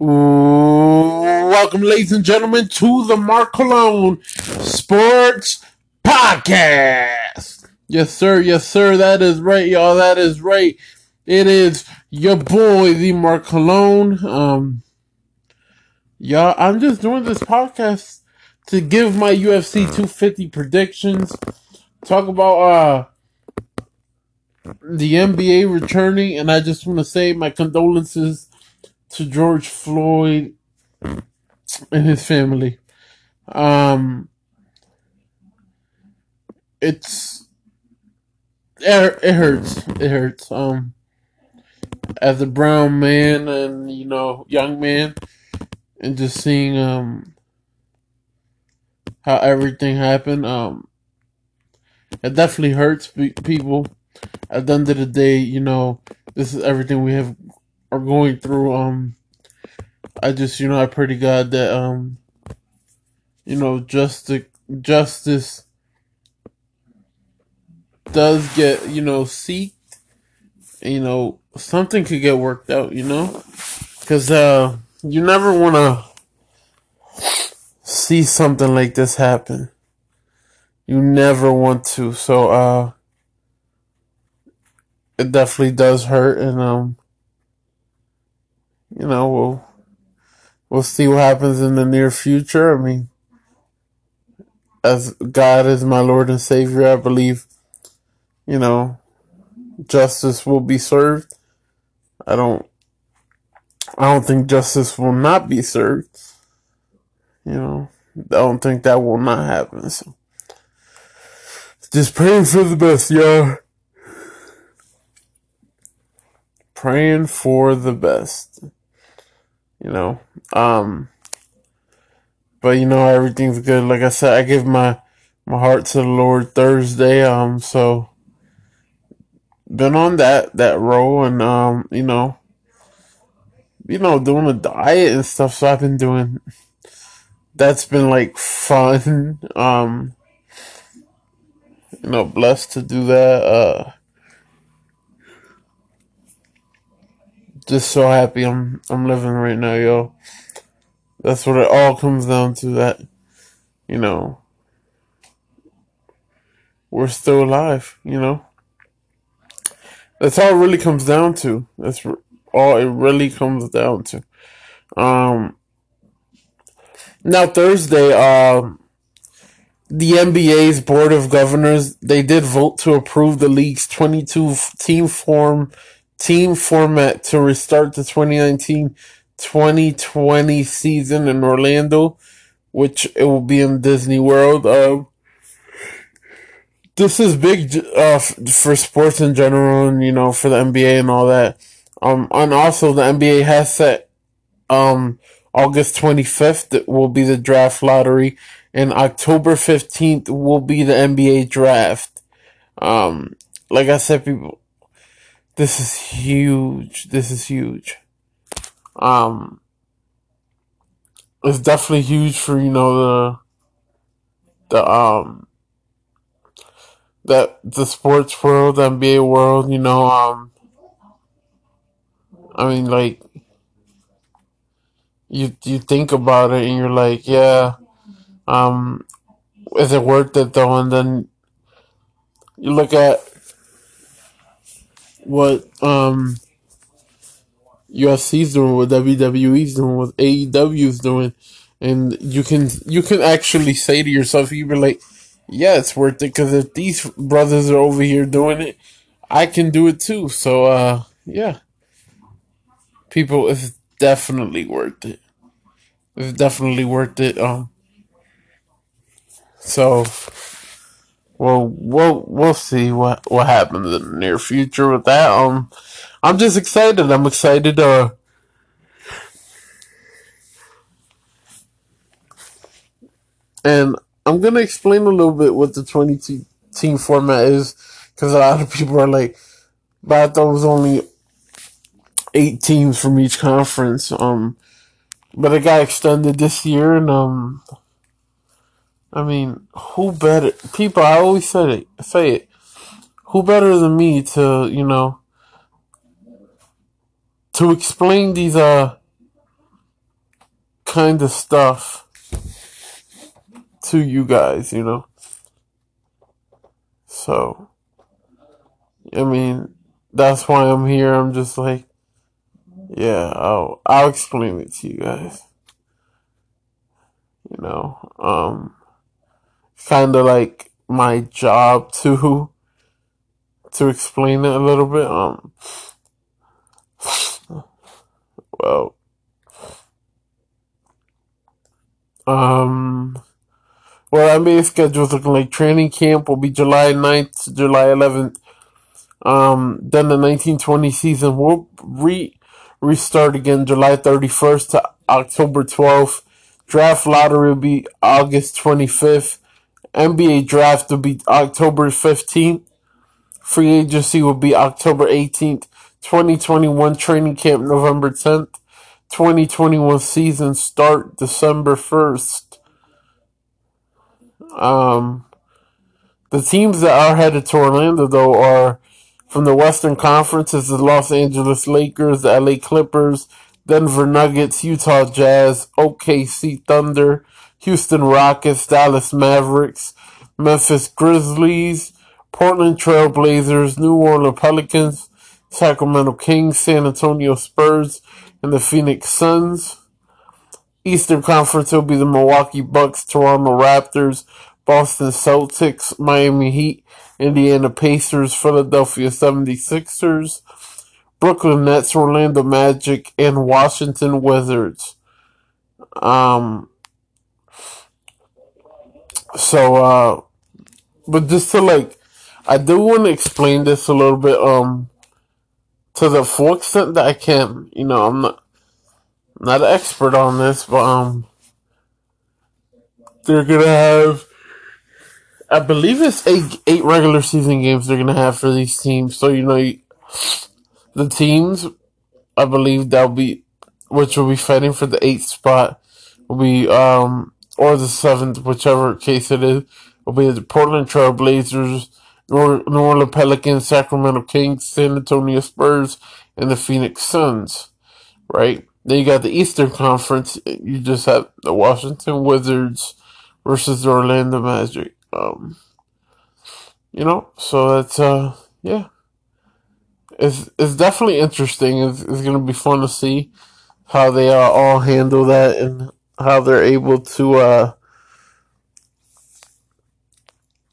Welcome, ladies and gentlemen, to the Mark Cologne Sports Podcast. Yes, sir. Yes, sir. That is right, y'all. That is right. It is your boy, the Mark Cologne. Y'all, I'm just doing this podcast to give my UFC 250 predictions. Talk about the NBA returning, and I just want to say my condolences to George Floyd and his family. It hurts. It hurts. As a brown man and, you know, young man, and just seeing how everything happened, it definitely hurts people. At the end of the day, you know, this is everything we are going through. I just, you know, I pray to God that, you know, justice does get, you know, seeked, and, you know, something could get worked out, you know, because you never want to see something like this happen. You never want to, so it definitely does hurt, and you know, we'll see what happens in the near future. I mean, as God is my Lord and Savior, I believe, you know, justice will be served. I don't think justice will not be served. You know, I don't think that will not happen. So, just praying for the best, y'all. Praying for the best. You know, but you know, everything's good. Like I said, I give my heart to the Lord Thursday. So been on that roll, and you know, doing a diet and stuff. So I've been doing that's been like fun. You know, blessed to do that. Just so happy I'm living right now, yo. That's what it all comes down to, that, you know, we're still alive, you know. That's all it really comes down to. That's all it really comes down to. Now, Thursday, the NBA's Board of Governors, they did vote to approve the league's 22-team format to restart the 2019-2020 season in Orlando, which it will be in Disney World. This is big for sports in general, and, you know, for the NBA and all that. And also, the NBA has set August 25th will be the draft lottery, and October 15th will be the NBA draft. Like I said, people, this is huge. This is huge. It's definitely huge for, you know, the sports world, the NBA world, you know. I mean, like, you think about it and you're like, yeah, is it worth it though? And then you look at what UFC's doing, what WWE's doing, what AEW's doing, and you can actually say to yourself, you were like, yeah, it's worth it, because if these brothers are over here doing it, I can do it too. So yeah, people, it's definitely worth it. It's definitely worth it. So, well, we'll see what happens in the near future with that. I'm just excited. I'm excited. And I'm gonna explain a little bit what the 22-team format is, because a lot of people are like, "But I thought it was only 8 teams from each conference." But it got extended this year, and I mean, who better? People, I always say it. Who better than me to, you know, to explain these kind of stuff to you guys, you know? So, I mean, that's why I'm here. I'm just like, yeah, I'll explain it to you guys. You know, kind of like my job to explain it a little bit. Well, well, NBA schedule's looking like training camp will be July 9th to July 11th. Then the 1920 season will restart again July 31st to October 12th. Draft lottery will be August 25th. NBA draft will be October 15th. Free agency will be October 18th. 2021 training camp November 10th. 2021 season start December 1st. The teams that are headed to Orlando, though, are from the Western Conference, is the Los Angeles Lakers, the LA Clippers, Denver Nuggets, Utah Jazz, OKC Thunder, Houston Rockets, Dallas Mavericks, Memphis Grizzlies, Portland Trail Blazers, New Orleans Pelicans, Sacramento Kings, San Antonio Spurs, and the Phoenix Suns. Eastern Conference will be the Milwaukee Bucks, Toronto Raptors, Boston Celtics, Miami Heat, Indiana Pacers, Philadelphia 76ers, Brooklyn Nets, Orlando Magic, and Washington Wizards. But just to like, I do want to explain this a little bit, to the full extent that I can. You know, I'm not an expert on this, but they're gonna have, I believe it's eight regular season games they're gonna have for these teams. So you know, the teams, I believe which will be fighting for the 8th spot, will be or the 7th, whichever case it is, will be the Portland Trail Blazers, New Orleans Pelicans, Sacramento Kings, San Antonio Spurs, and the Phoenix Suns. Right? Then you got the Eastern Conference. You just have the Washington Wizards versus the Orlando Magic. You know, so that's yeah. It's definitely interesting. It's gonna be fun to see how they all handle that and how they're able to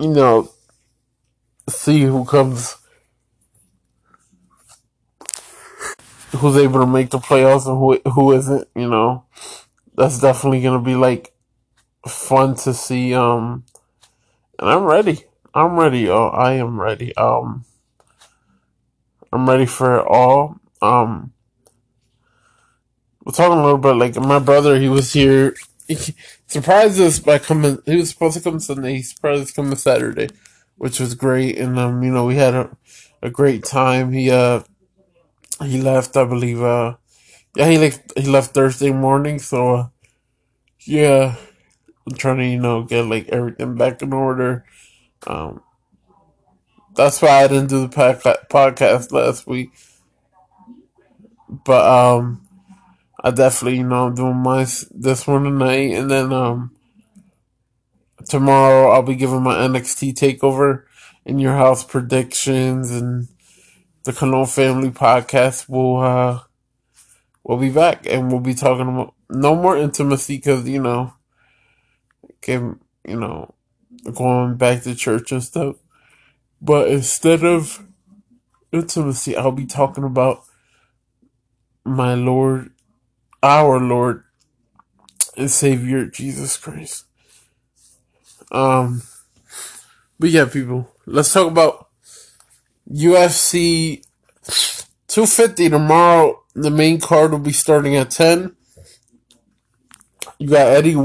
you know, see who's able to make the playoffs and who isn't. You know, that's definitely gonna be like fun to see. And I'm ready, y'all. I am ready. I'm ready for it all. We're talking a little bit, like, my brother, he was here. He surprised us by coming. He was supposed to come Sunday. He surprised us coming Saturday, which was great. And, you know, we had a great time. He left, I believe, he left Thursday morning. So, yeah, I'm trying to, you know, get, like, everything back in order. That's why I didn't do the podcast last week. But, I definitely, you know, I'm doing this one tonight. And then, tomorrow I'll be giving my NXT Takeover in Your House predictions. And the Cologne Family Podcast will be back. And we'll be talking about no more intimacy because, you know, going back to church and stuff. But instead of intimacy, I'll be talking about our Lord and Savior, Jesus Christ. But yeah, people, let's talk about UFC 250 tomorrow. The main card will be starting at 10. You got Eddie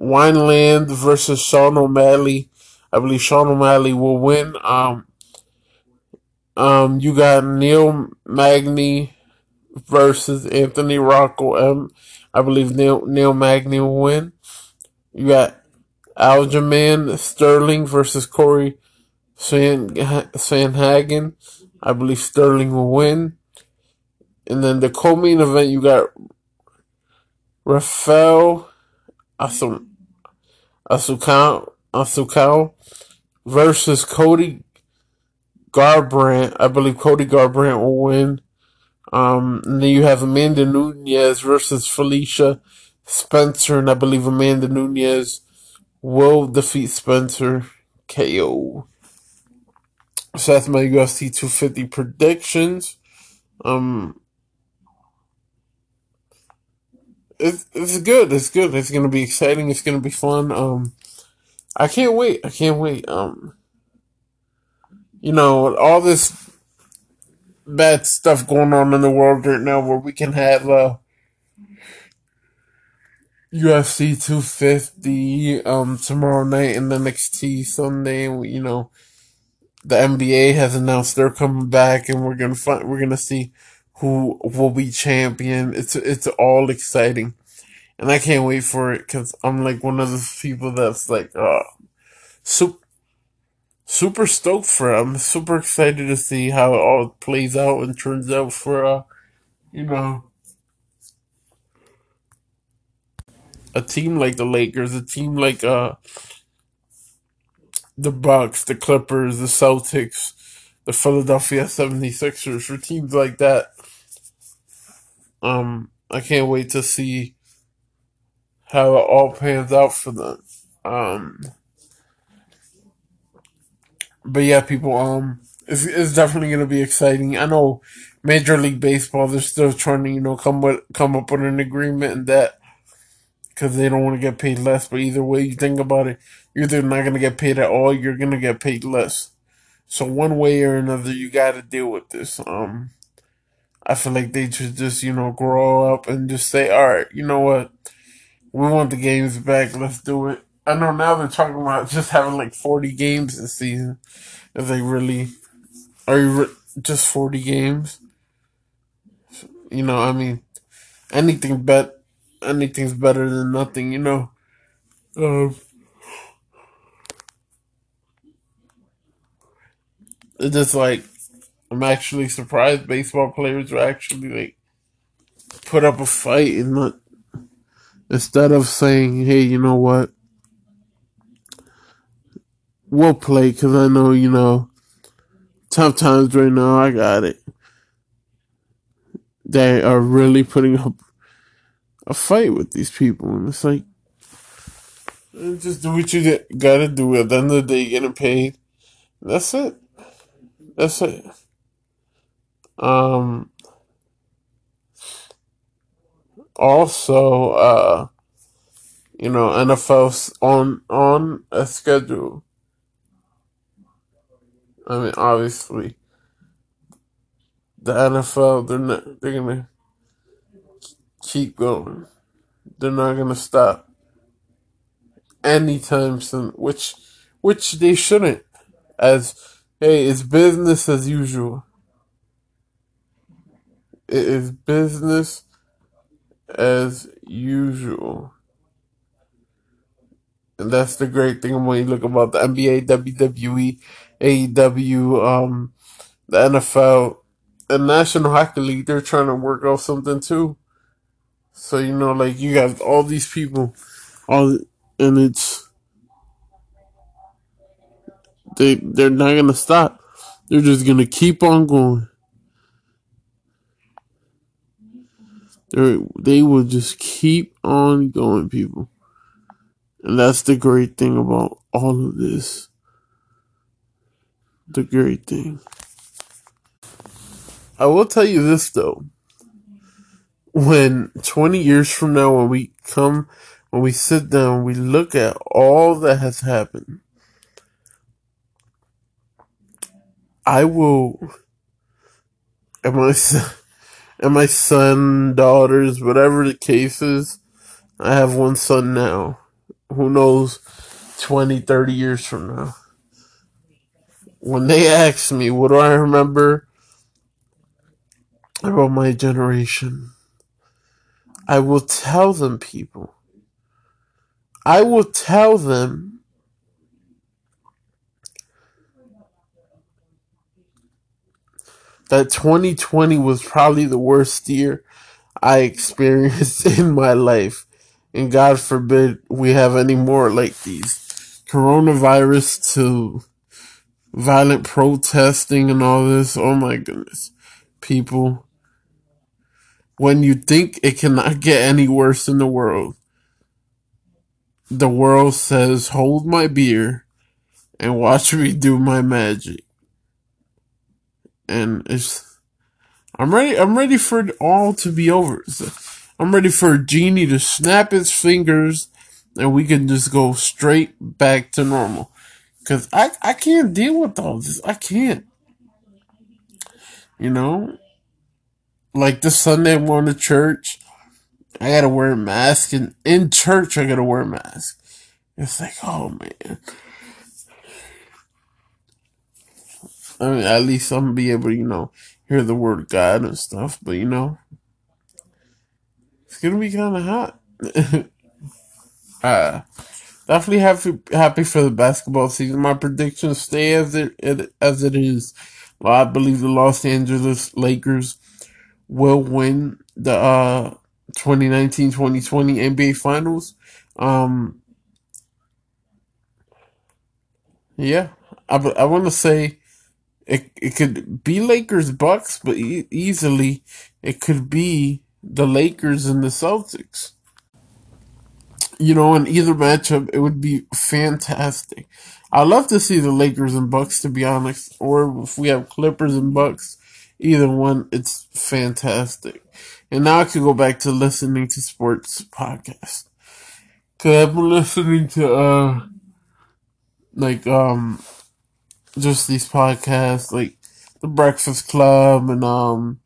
Wineland versus Sean O'Malley. I believe Sean O'Malley will win. You got Neil Magny versus Anthony Rocco M. I believe Neil Magny will win. You got Aljamain Sterling versus Corey Sanhagen. I believe Sterling will win. And then the co-main event, you got Rafael Assunção versus Cody Garbrandt. I believe Cody Garbrandt will win. And then you have Amanda Nunez versus Felicia Spencer, and I believe Amanda Nunez will defeat Spencer KO. So that's my UFC 250 predictions. It's good. It's gonna be exciting. It's gonna be fun. I can't wait. You know, all this bad stuff going on in the world right now, where we can have UFC 250 tomorrow night and NXT Sunday. You know, the NBA has announced they're coming back, and we're gonna see who will be champion. It's all exciting, and I can't wait for it, because I'm like one of those people that's like super stoked for it. I'm super excited to see how it all plays out and turns out for a team like the Lakers, a team like the Bucks, the Clippers, the Celtics, the Philadelphia 76ers, for teams like that. I can't wait to see how it all pans out for them. But yeah, people, it's definitely going to be exciting. I know Major League Baseball, they're still trying to, come up with an agreement and that, because they don't want to get paid less. But either way you think about it, you're either not going to get paid at all, you're going to get paid less. So one way or another, you got to deal with this. I feel like they should just, grow up and just say, all right, you know what? We want the games back. Let's do it. I know now they're talking about just having like 40 games this season. Is they really, are you just 40 games? I mean, anything's better than nothing, It's just like, I'm actually surprised baseball players are actually put up a fight and not, instead of saying, hey, you know what, we'll play, because I know, tough times right now, I got it. They are really putting up a fight with these people, and it's like, just do what you gotta do. At the end of the day, you're getting paid. That's it. Also, NFL's on a schedule. I mean, obviously, the NFL, they're gonna keep going. They're not gonna stop anytime soon, which they shouldn't. As hey, it's business as usual. It is business as usual, and that's the great thing when you look about the NBA, WWE, AEW, the NFL, the National Hockey League. They're trying to work out something too. So, you got all these people, and it's, they're not going to stop. They're just going to keep on going. They will just keep on going, people. And that's the great thing about all of this. The great thing. I will tell you this, though. When 20 years from now, when we sit down, we look at all that has happened, and my son, daughters, whatever the case is, I have one son now, who knows 20, 30 years from now. When they ask me, what do I remember about my generation? I will tell them, people. I will tell them that 2020 was probably the worst year I experienced in my life. And God forbid we have any more like these. Coronavirus to violent protesting and all this. Oh my goodness. People, when you think it cannot get any worse in the world says, hold my beer and watch me do my magic. And it's, I'm ready for it all to be over. I'm ready for a genie to snap his fingers and we can just go straight back to normal. Because I can't deal with all this. I can't. You know? Like this Sunday I'm going to church. I got to wear a mask. And in church I got to wear a mask. It's like, oh man. I mean, at least I'm going to be able to, you know, hear the word of God and stuff. But, you know, it's going to be kind of hot. Definitely happy for the basketball season. My predictions stay as it is. Well, I believe the Los Angeles Lakers will win the 2019-2020 NBA Finals. Yeah, I want to say it could be Lakers-Bucks, but easily it could be the Lakers and the Celtics. You know, in either matchup, it would be fantastic. I'd love to see the Lakers and Bucks, to be honest. Or if we have Clippers and Bucks, either one, it's fantastic. And now I could go back to listening to sports podcasts. Because I've been listening to, just these podcasts, like The Breakfast Club and,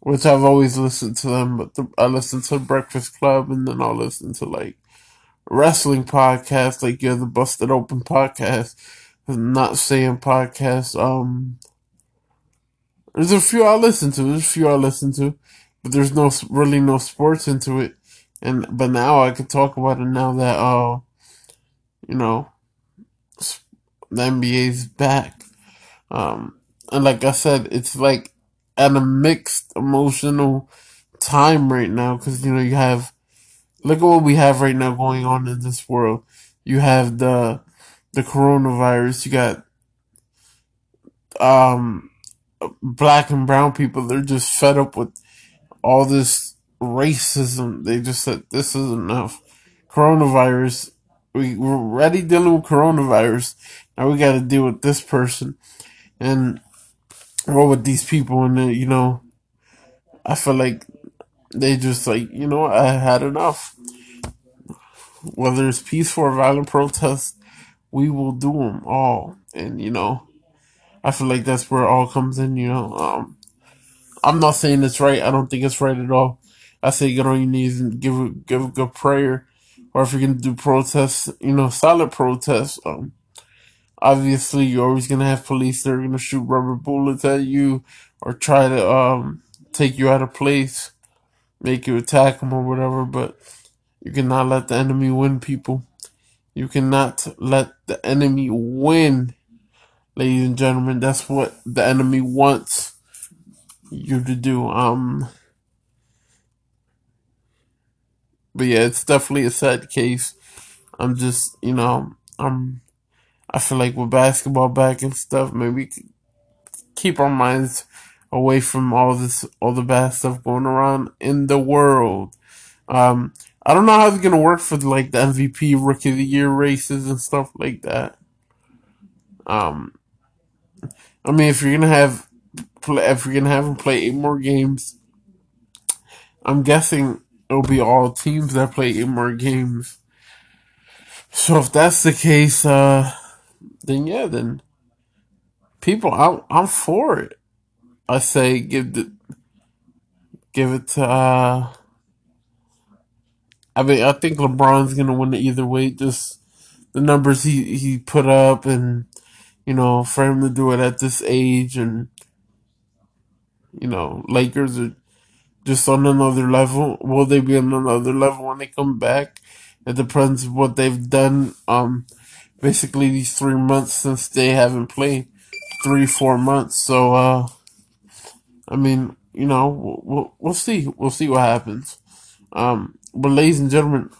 which I've always listened to them, but I listen to The Breakfast Club and then I'll listen to, like, wrestling podcast, like the Busted Open podcast, Not Saying podcast. There's a few I listen to. But there's no sports into it. But now I could talk about it now that you know, the NBA's back. And like I said, it's like at a mixed emotional time right now because you know you have. Look at what we have right now going on in this world. You have the coronavirus. You got black and brown people. They're just fed up with all this racism. They just said, this is enough. Coronavirus. We're already dealing with coronavirus. Now we got to deal with this person. And what with these people. And, you know, I feel like they just like, you know, I had enough. Whether it's peaceful or violent protests, we will do them all. And, you know, I feel like that's where it all comes in, you know. I'm not saying it's right. I don't think it's right at all. I say get on your knees and give a good prayer. Or if you're going to do protests, you know, solid protests. Obviously, you're always going to have police that are going to shoot rubber bullets at you or try to take you out of place. Make you attack them or whatever, but you cannot let the enemy win, people. You cannot let the enemy win, ladies and gentlemen. That's what the enemy wants you to do. But yeah, it's definitely a sad case. I'm just, you know, I feel like with basketball back and stuff, maybe we can keep our minds away from all the bad stuff going around in the world. I don't know how it's gonna work for like the MVP, Rookie of the Year races and stuff like that. I mean, if you're gonna have them play 8 more games, I'm guessing it'll be all teams that play 8 more games. So if that's the case, then people, I'm for it. I say give it to, I mean, I think LeBron's going to win it either way. Just the numbers he put up and, you know, for him to do it at this age and, you know, Lakers are just on another level. Will they be on another level when they come back? It depends what they've done. Basically these 3 months since they haven't played 3-4 months. So, I mean, you know, we'll see. We'll see what happens. But ladies and gentlemen,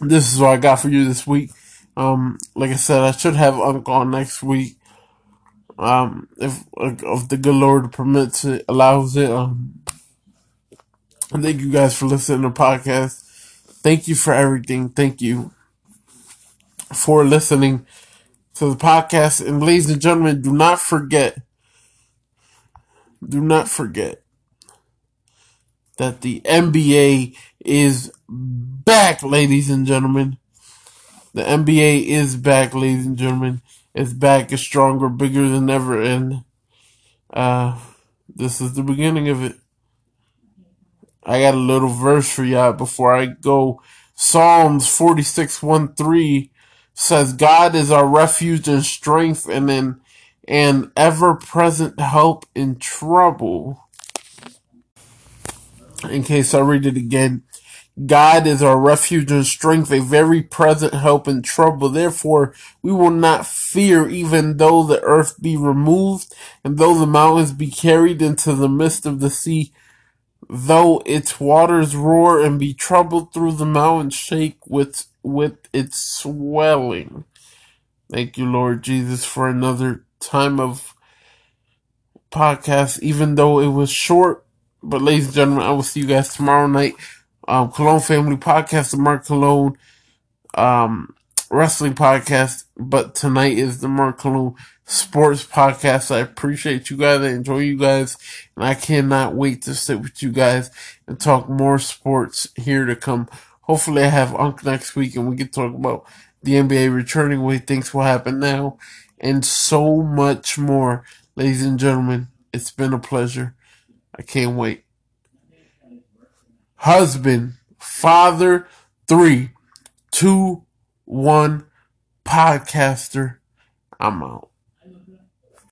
this is what I got for you this week. Like I said, I should have Uncle on next week. If the good Lord permits it, allows it. And thank you guys for listening to the podcast. Thank you for everything. Thank you for listening to the podcast. And ladies and gentlemen, do not forget that the NBA is back, ladies and gentlemen. The NBA is back, ladies and gentlemen. It's back. It's stronger, bigger than ever. And this is the beginning of it. I got a little verse for y'all before I go. Psalms 46:13 says, God is our refuge and strength and an ever-present help in trouble. In case I read it again. God is our refuge and strength, a very present help in trouble. Therefore, we will not fear, even though the earth be removed, and though the mountains be carried into the midst of the sea, though its waters roar and be troubled, through the mountains shake with its swelling. Thank you, Lord Jesus, for another time of podcast, even though it was short. But ladies and gentlemen, I will see you guys tomorrow night. Cologne Family Podcast, the Mark Cologne Wrestling Podcast, but tonight is the Mark Cologne Sports Podcast. I appreciate you guys. I enjoy you guys, and I cannot wait to sit with you guys and talk more sports here to come. Hopefully I have Unc next week, and we can talk about the NBA returning, way things will happen now, and so much more. Ladies and gentlemen, it's been a pleasure. I can't wait. Husband, father, 3, 2, 1, podcaster. I'm out.